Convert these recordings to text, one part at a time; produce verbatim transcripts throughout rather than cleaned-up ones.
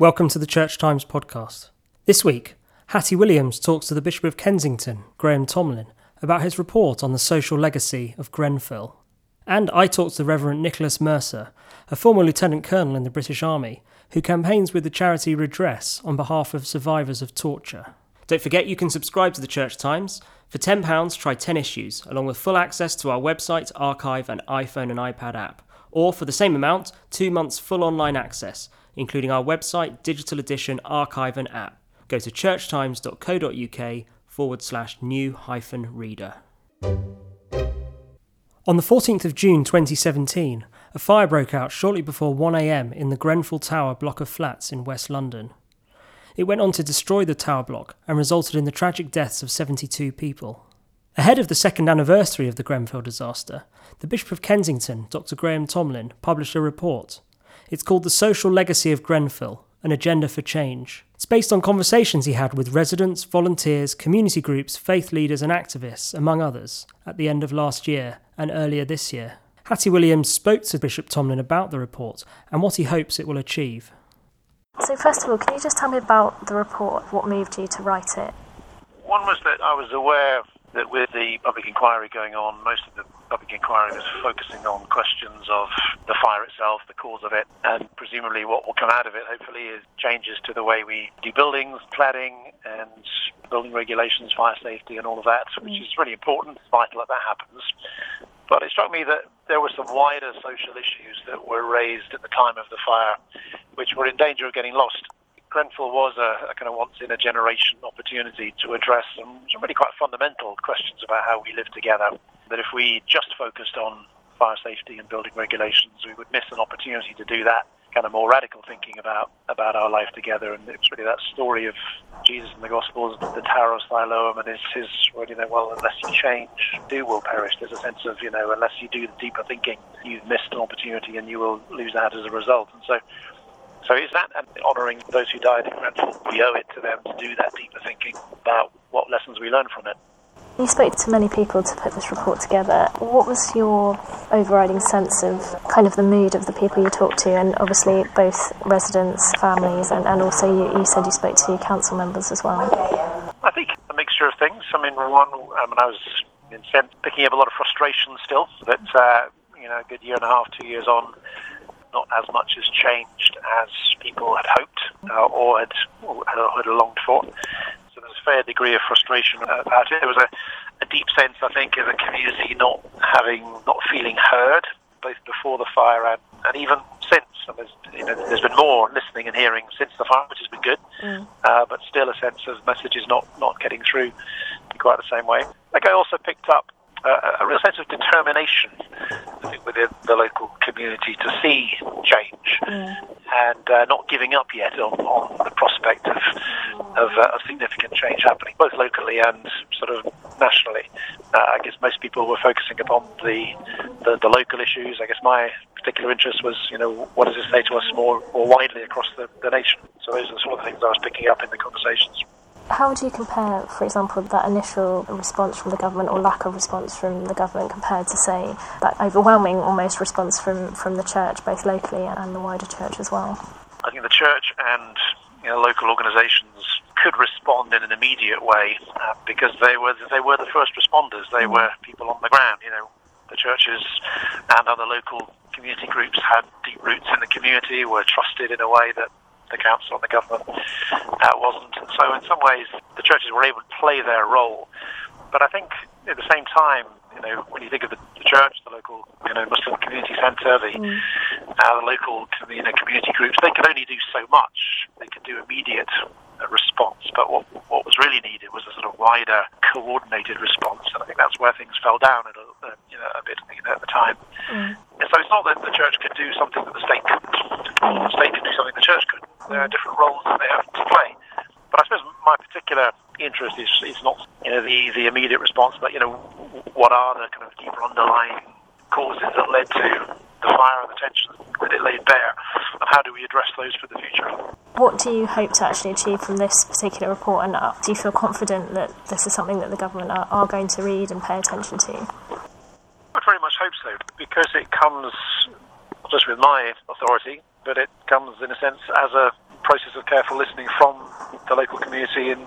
Welcome to the Church Times podcast. This week, Hattie Williams talks to the Bishop of Kensington, Graham Tomlin, about his report on the social legacy of Grenfell. And I talk to the Reverend Nicholas Mercer, a former Lieutenant Colonel in the British Army, who campaigns with the charity Redress on behalf of survivors of torture. Don't forget you can subscribe to the Church Times. For ten pounds, try ten issues, along with full access to our website, archive and iPhone and iPad app. Or, for the same amount, two months full online access, including our website, digital edition, archive and app. Go to churchtimes.co.uk forward slash new hyphen reader. On the fourteenth of June twenty seventeen, a fire broke out shortly before one a.m. in the Grenfell Tower block of flats in West London. It went on to destroy the tower block and resulted in the tragic deaths of seventy-two people. Ahead of the second anniversary of the Grenfell disaster, the Bishop of Kensington, Doctor Graham Tomlin, published a report. It's called The Social Legacy of Grenfell: An Agenda for Change. It's based on conversations he had with residents, volunteers, community groups, faith leaders and activists, among others, at the end of last year and earlier this year. Hattie Williams spoke to Bishop Tomlin about the report and what he hopes it will achieve. So first of all, can you just tell me about the report, what moved you to write it? One was that I was aware that with the public inquiry going on, most of the public inquiry was focusing on questions of the fire itself, the cause of it, and presumably what will come out of it, hopefully, is changes to the way we do buildings, cladding, and building regulations, fire safety, and all of that, which is really important. It's vital that that happens. But it struck me that there were some wider social issues that were raised at the time of the fire, which were in danger of getting lost. Grenfell was a, a kind of once-in-a-generation opportunity to address some, some really quite fundamental questions about how we live together, that if we just focused on fire safety and building regulations, we would miss an opportunity to do that kind of more radical thinking about, about our life together. And it's really that story of Jesus in the Gospels, the Tower of Siloam, and it's his, well, you know, well, unless you change, do will perish. There's a sense of, you know, unless you do the deeper thinking, you've missed an opportunity and you will lose out as a result. And so So is that honouring those who died in Grenfell? We owe it to them to do that deeper thinking about what lessons we learn from it. You spoke to many people to put this report together. What was your overriding sense of kind of the mood of the people you talked to? And obviously both residents, families, and, and also you, you said you spoke to council members as well. I think a mixture of things. I mean, one, I mean, I was in sense picking up a lot of frustration still, that, uh, you know, a good year and a half, two years on, not as much has changed as people had hoped uh, or had, had longed for. So there's a fair degree of frustration about it. There was a, a deep sense, I think, of a community not having, not feeling heard, both before the fire and, and even since. And there's, you know, there's been more listening and hearing since the fire, which has been good, mm. uh, but still a sense of messages not, not getting through in quite the same way. I think I also picked up Uh, a real sense of determination, I think, within the local community to see change mm. and uh, not giving up yet on, on the prospect of of uh, a significant change happening, both locally and sort of nationally. Uh, I guess most people were focusing upon the, the the local issues. I guess my particular interest was, you know, what does this say to us more, more widely across the, the nation? So those are the sort of things I was picking up in the conversations. How would you compare, for example, that initial response from the government or lack of response from the government compared to, say, that overwhelming almost response from, from the church, both locally and the wider church as well? I think the church and, you know, local organisations could respond in an immediate way uh, because they were they were the first responders. They were people on the ground. You know, the churches and other local community groups had deep roots in the community, were trusted in a way that the council and the government uh, wasn't. So in some ways, the churches were able to play their role. But I think at the same time, you know, when you think of the, the church, the local, you know, Muslim community centre, the, mm. uh, the local, you know, community groups, they could only do so much. They could do immediate uh, response. But what what was really needed was a sort of wider, coordinated response. And I think that's where things fell down a little, uh, you know, a bit you know, at the time. Mm. And so it's not that the church could do something that the state couldn't. The state could do something the church couldn't. There are different roles that they have to play. But I suppose my particular interest is, is not, you know, the, the immediate response, but, you know, what are the kind of deeper underlying causes that led to the fire and the tension that it laid bare, and how do we address those for the future? What do you hope to actually achieve from this particular report, and do you feel confident that this is something that the government are, are going to read and pay attention to? I very much hope so, because it comes not just with my authority, but it comes, in a sense, as a process of careful listening from the local community in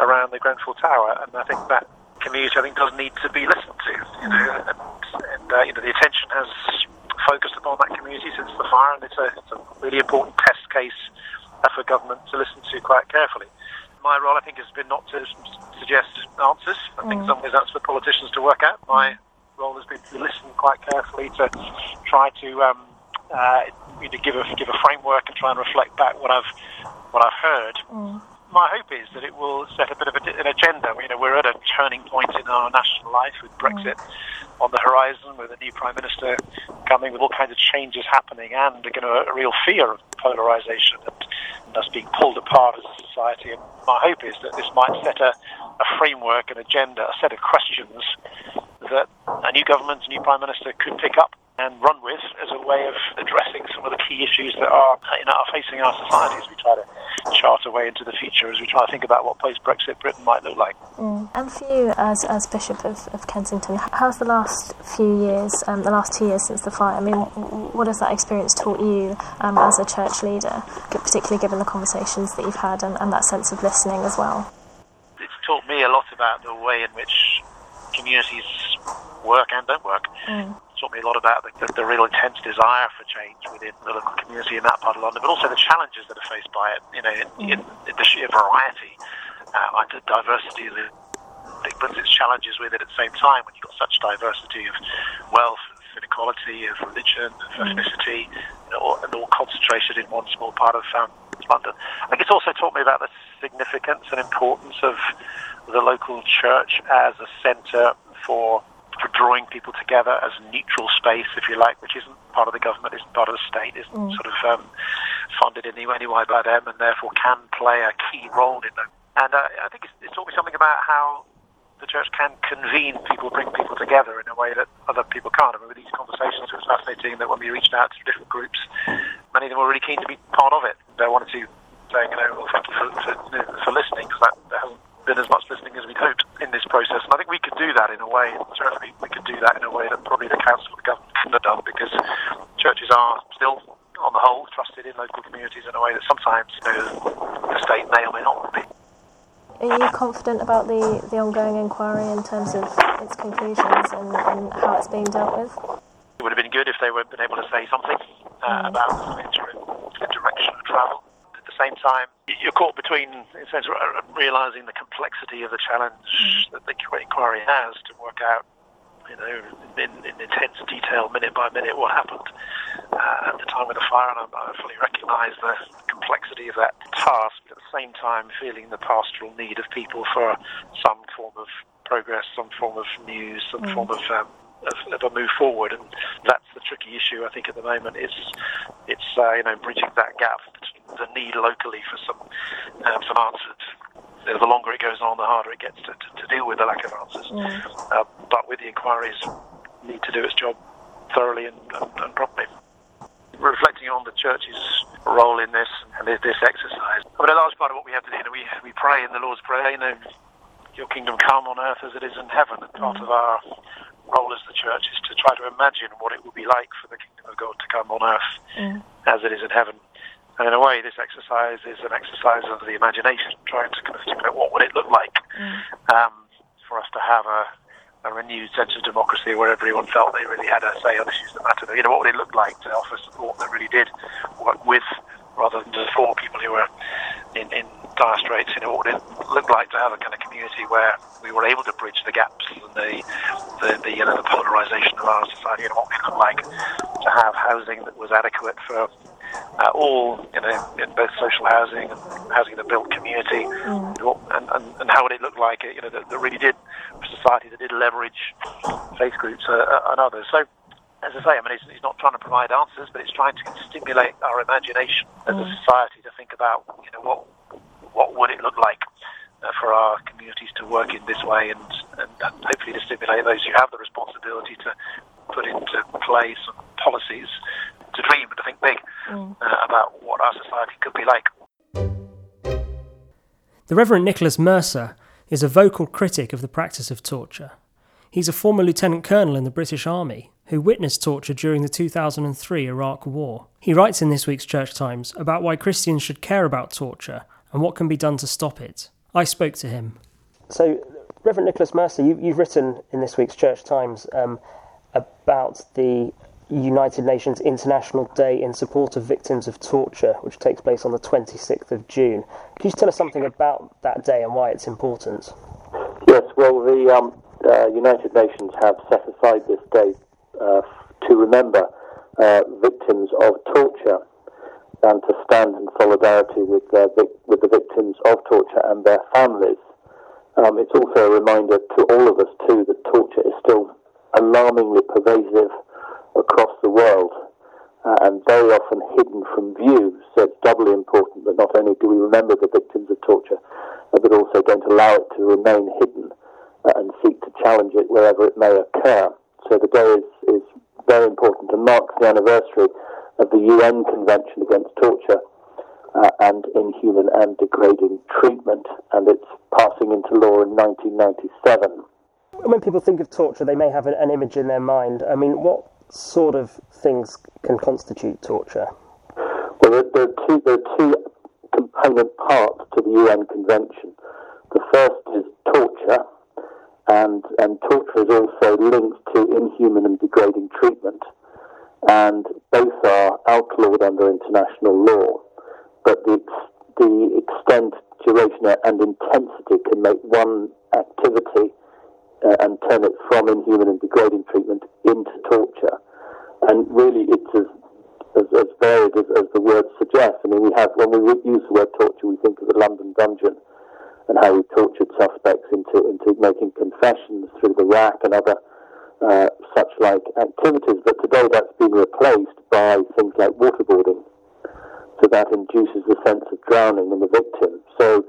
around the Grenfell Tower, and I think that community I think does need to be listened to, you know, and, and uh, you know the attention has focused upon that community since the fire, and it's a, it's a really important test case for government to listen to quite carefully. My role, I think, has been not to suggest answers. I think mm. in some ways that's for politicians to work out. My role has been to listen quite carefully, to try to um, uh, you know, give a give a framework and try and reflect back what I've what I've heard. Mm. My hope is that it will set a bit of a, an agenda. You know, we're at a turning point in our national life with Brexit mm. on the horizon, with a new Prime Minister coming, with all kinds of changes happening, and you know, a real fear of polarisation and us being pulled apart as a society. And my hope is that this might set a, a framework, an agenda, a set of questions that a new government, a new Prime Minister could pick up and run with as a way of addressing some of the key issues that are, you know, are facing our society as we try to chart a way into the future, as we try to think about what post-Brexit Britain might look like. Mm. And for you as, as Bishop of, of Kensington, how's the last few years, um, the last two years since the fire, I mean, what has that experience taught you um, as a church leader, particularly given the conversations that you've had and, and that sense of listening as well? It's taught me a lot about the way in which communities work and don't work. Mm. Taught me a lot about the, the real intense desire for change within the local community in that part of London, but also the challenges that are faced by it, you know, in, in, in the sheer variety, uh, the diversity that brings its challenges with it at the same time, when you've got such diversity of wealth, of inequality, of religion, of ethnicity, you know, all, and all concentrated in one small part of um, London. I think it's also taught me about the significance and importance of the local church as a centre for for drawing people together, as a neutral space, if you like, which isn't part of the government, isn't part of the state, isn't mm. sort of um, funded in any way by them, and therefore can play a key role in them. And uh, I think it's, it's taught me something about how the church can convene people, bring people together in a way that other people can't. I remember these conversations, it was fascinating that when we reached out to different groups, many of them were really keen to be part of it. They wanted to say, you know, well, thank you for, for, for listening, because that, that hasn't been as much listening as we'd hoped in this process, and I think we could do that in a way, certainly we could do that in a way that probably the council and the government couldn't have done, because churches are still, on the whole, trusted in local communities in a way that sometimes, you know, the state may or may not be. Are you confident about the, the ongoing inquiry in terms of its conclusions and, and how it's being dealt with? It would have been good if they would have been able to say something uh, mm. about the direction of travel. At the same time, you're caught between, in a sense, realising the complexity of the challenge that the inquiry has to work out, you know, in, in intense detail, minute by minute, what happened uh, at the time of the fire, and I, I fully recognise the complexity of that task, but at the same time feeling the pastoral need of people for some form of progress, some form of news, some mm. form of... Um, Of, of a move forward, and that's the tricky issue I think at the moment. Is it's uh, you know bridging that gap, the need locally for some um, some answers. You know, the longer it goes on, the harder it gets to, to, to deal with the lack of answers. Mm. Uh, but with the inquiries, need to do its job thoroughly and, and, and properly. Reflecting on the church's role in this and this exercise, but a large part of what we have to do, you know, we we pray in the Lord's Prayer, you know, Your kingdom come on earth as it is in heaven, and part of our role as the church is to try to imagine what it would be like for the kingdom of God to come on earth mm. as it is in heaven. And in a way, this exercise is an exercise of the imagination, trying to kind of think about what would it look like mm. um, for us to have a, a renewed sense of democracy where everyone felt they really had a say on issues that matter. You know, what would it look like to offer support that really did work with, rather than just for people who were in, in dire straits? You know, what would it look like to have a kind of community where we were able to bridge the gaps and the the, the, you know, the polarisation of our society? You know, what would it look like to have housing that was adequate for uh, all, you know, in both social housing and housing in the built community? Mm. And, and, and how would it look like, you know, that, that really did, society that did leverage faith groups uh, and others? So, as I say, I mean, it's, it's not trying to provide answers, but it's trying to stimulate our imagination as a society to think about, you know, what what would it look like uh, for our communities to work in this way, and, and, and hopefully to stimulate those who have the responsibility to put into place policies to dream and to think big mm. uh, about what our society could be like. The Reverend Nicholas Mercer is a vocal critic of the practice of torture. He's a former Lieutenant Colonel in the British Army who witnessed torture during the two thousand three Iraq War. He writes in this week's Church Times about why Christians should care about torture and what can be done to stop it. I spoke to him. So, Reverend Nicholas Mercer, you, you've written in this week's Church Times um, about the United Nations International Day in Support of Victims of Torture, which takes place on the twenty-sixth of June. Can you tell us something about that day and why it's important? Yes, well, the um, uh, United Nations have set aside this day uh, to remember uh, victims of torture and to stand in solidarity with, their vic- with the victims of torture and their families. Um, it's also a reminder to all of us, too, that torture is still alarmingly pervasive across the world, uh, and very often hidden from view, so it's doubly important that not only do we remember the victims of torture, uh, but also don't allow it to remain hidden uh, and seek to challenge it wherever it may occur. So the day is, is very important and marks the anniversary of the U N Convention Against Torture uh, and Inhuman and Degrading Treatment, and its passing into law in nineteen ninety-seven. When people think of torture, they may have an, an image in their mind. I mean, what sort of things can constitute torture? Well, there, there, are two, there are two component parts to the U N Convention. The first is torture, and, and torture is also linked to inhuman and degrading treatment, and both are outlawed under international law, but the, the extent, duration and intensity can make one activity Uh, and turn it from inhuman and degrading treatment into torture. And really it's as as, as varied as, as the word suggests. I mean, we have, when we use the word torture, we think of the London dungeon and how we tortured suspects into, into making confessions through the rack and other uh, such-like activities. But today that's been replaced by things like waterboarding. So that induces the sense of drowning in the victim. So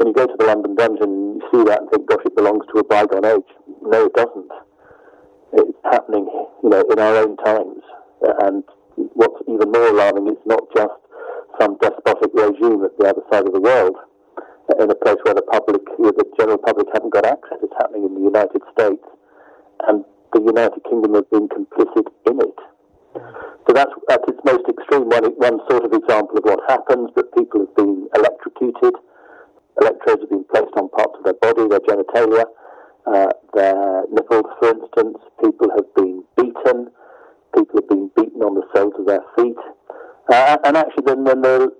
when you go to the London dungeon, you see that and think, gosh, it belongs to a bygone age. No, it doesn't. It's happening, you know, in our own times. And what's even more alarming, it's not just some despotic regime at the other side of the world, in a place where the public, where the general public haven't got access. It's happening in the United States, and the United Kingdom has been complicit in it. So that's at its most extreme one, one sort of example of what happens, but people have been electrocuted. Electrodes have been placed on parts of their body, their genitalia, uh, their nipples, for instance. People have been beaten. People have been beaten on the soles of their feet. Uh, and actually, then, then there are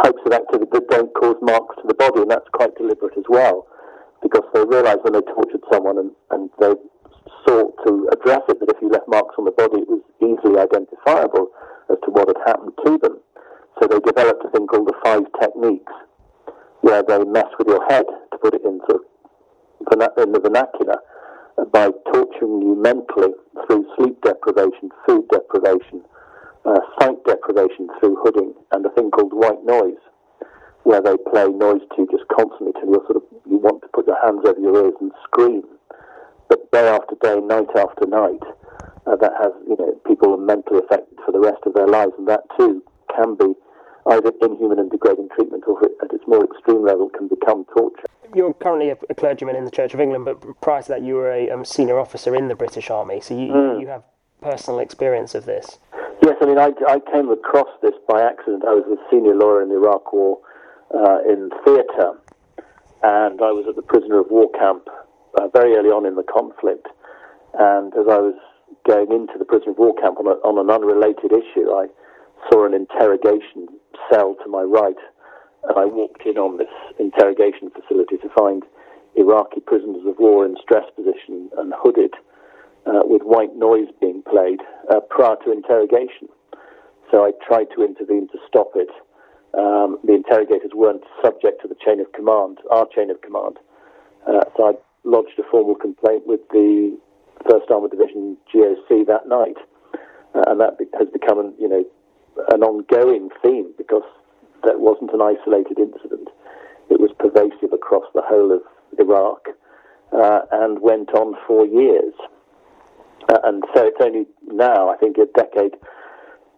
types of activity that don't cause marks to the body, and that's quite deliberate as well, because they realised when they tortured someone and, and they sought to address it, that if you left marks on the body, it was easily identifiable as to what had happened to them. So they developed a thing called the Five Techniques, where they mess with your head, to put it in, sort of, in the vernacular, by torturing you mentally through sleep deprivation, food deprivation, uh, sight deprivation through hooding, and a thing called white noise, where they play noise to you just constantly till you're sort of, you want to put your hands over your ears and scream. But day after day, night after night, uh, that has, you know, people are mentally affected for the rest of their lives, and that too can be either inhuman and degrading treatment, or at its more extreme level, can become torture. You're currently a clergyman in the Church of England, but prior to that you were a um, senior officer in the British Army, so you, mm. you have personal experience of this. Yes, I mean, I, I came across this by accident. I was a senior lawyer in the Iraq War uh, in theatre, and I was at the prisoner of war camp uh, very early on in the conflict, and as I was going into the prisoner of war camp on, a, on an unrelated issue, I saw an interrogation cell to my right, and I walked in on this interrogation facility to find Iraqi prisoners of war in stress position and hooded, uh, with white noise being played uh, prior to interrogation. So I tried to intervene to stop it. Um, the interrogators weren't subject to the chain of command, our chain of command. Uh, so I lodged a formal complaint with the first Armored Division G O C that night, uh, and that has become, an, you know, an ongoing theme, because that wasn't an isolated incident. It was pervasive across the whole of Iraq uh, and went on for years. Uh, and so it's only now, I think a decade,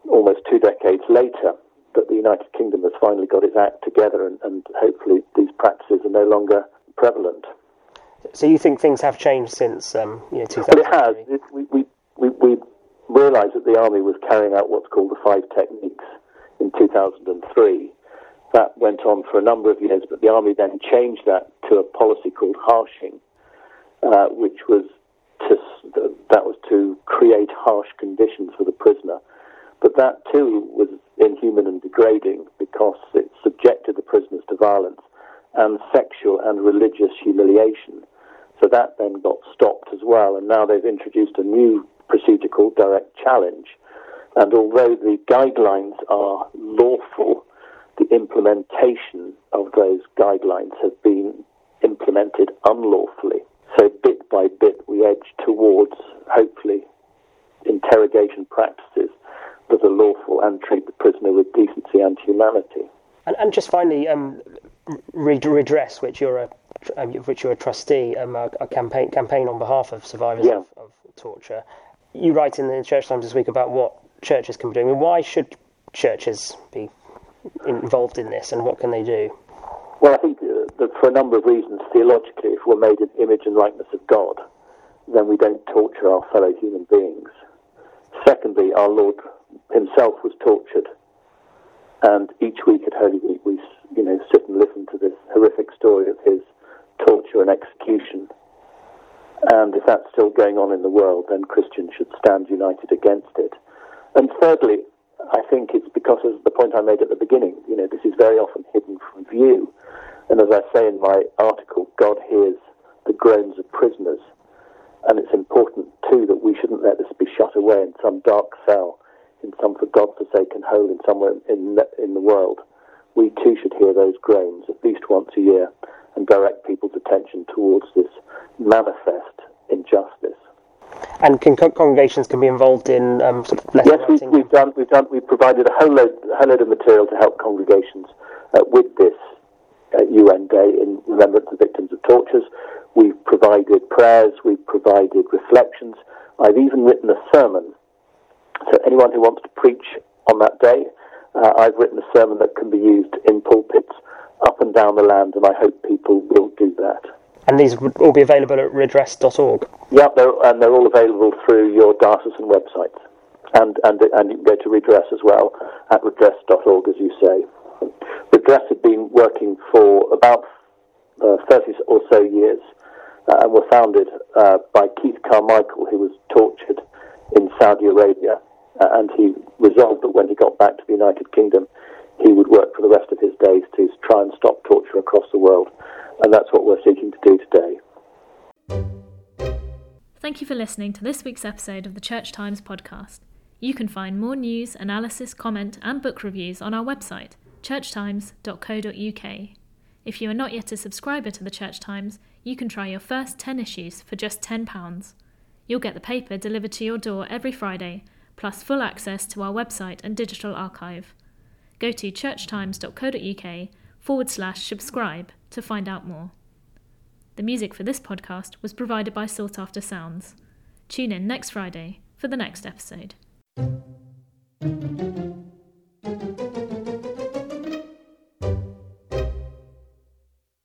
almost two decades later, that the United Kingdom has finally got its act together, and, and hopefully these practices are no longer prevalent. So you think things have changed since um, you know, two thousand three? Well, it has. It, we, we, we realised that the army was carrying out what's called the Five Techniques in two thousand three. That went on for a number of years, but the army then changed that to a policy called Harshing, uh, which was to, that was to create harsh conditions for the prisoner. But that too was inhuman and degrading because it subjected the prisoners to violence and sexual and religious humiliation. So that then got stopped as well, and now they've introduced a new procedure called direct challenge. And although the guidelines are lawful, the implementation of those guidelines has been implemented unlawfully. So bit by bit we edge towards, hopefully, interrogation practices that are lawful and treat the prisoner with decency and humanity. And, and just finally, um, Redress, which you're a um, which you're a trustee, um, a, a campaign campaign on behalf of survivors yeah. of, of torture. You write in the Church Times this week about what churches can be doing. I mean, why should churches be involved in this, and what can they do? Well, I think uh, that for a number of reasons, theologically, if we're made in image and likeness of God, then we don't torture our fellow human beings. Secondly, our Lord himself was tortured, and each week at Holy Week we, you know, sit and listen to this horrific story of his torture and execution. And if that's still going on in the world, then Christians should stand united against it. And thirdly, I think it's because of the point I made at the beginning, you know, this is very often hidden from view. And as I say in my article, God hears the groans of prisoners. And it's important, too, that we shouldn't let this be shut away in some dark cell, in some for God-forsaken hole in somewhere in the, in the world. We, too, should hear those groans at least once a year and direct people's attention towards this manifest injustice. And can, congregations can be involved in um, sort of lesson writing? Yes, we've, we've done. We've done. We've provided a whole load, a whole load of material to help congregations uh, with this uh, U N Day in remembrance of victims of tortures. We've provided prayers. We've provided reflections. I've even written a sermon. So anyone who wants to preach on that day, uh, I've written a sermon that can be used in pulpits up and down the land, and I hope people will do that. And these would all be available at redress dot org? Yeah, they're, and they're all available through your diocesan websites. And, and and you can go to Redress as well at redress dot org, as you say. Redress had been working for about uh, thirty or so years uh, and were founded uh, by Keith Carmichael, who was tortured in Saudi Arabia. Uh, and he resolved that when he got back to the United Kingdom, he would work for the rest of his days to try and stop torture across the world. And that's what we're seeking to do today. Thank you for listening to this week's episode of the Church Times podcast. You can find more news, analysis, comment and book reviews on our website, church times dot co dot u k. If you are not yet a subscriber to the Church Times, you can try your first ten issues for just ten pounds. You'll get the paper delivered to your door every Friday, plus full access to our website and digital archive. Go to church times dot co dot u k forward slash subscribe to find out more. The music for this podcast was provided by Sought After Sounds. Tune in next Friday for the next episode.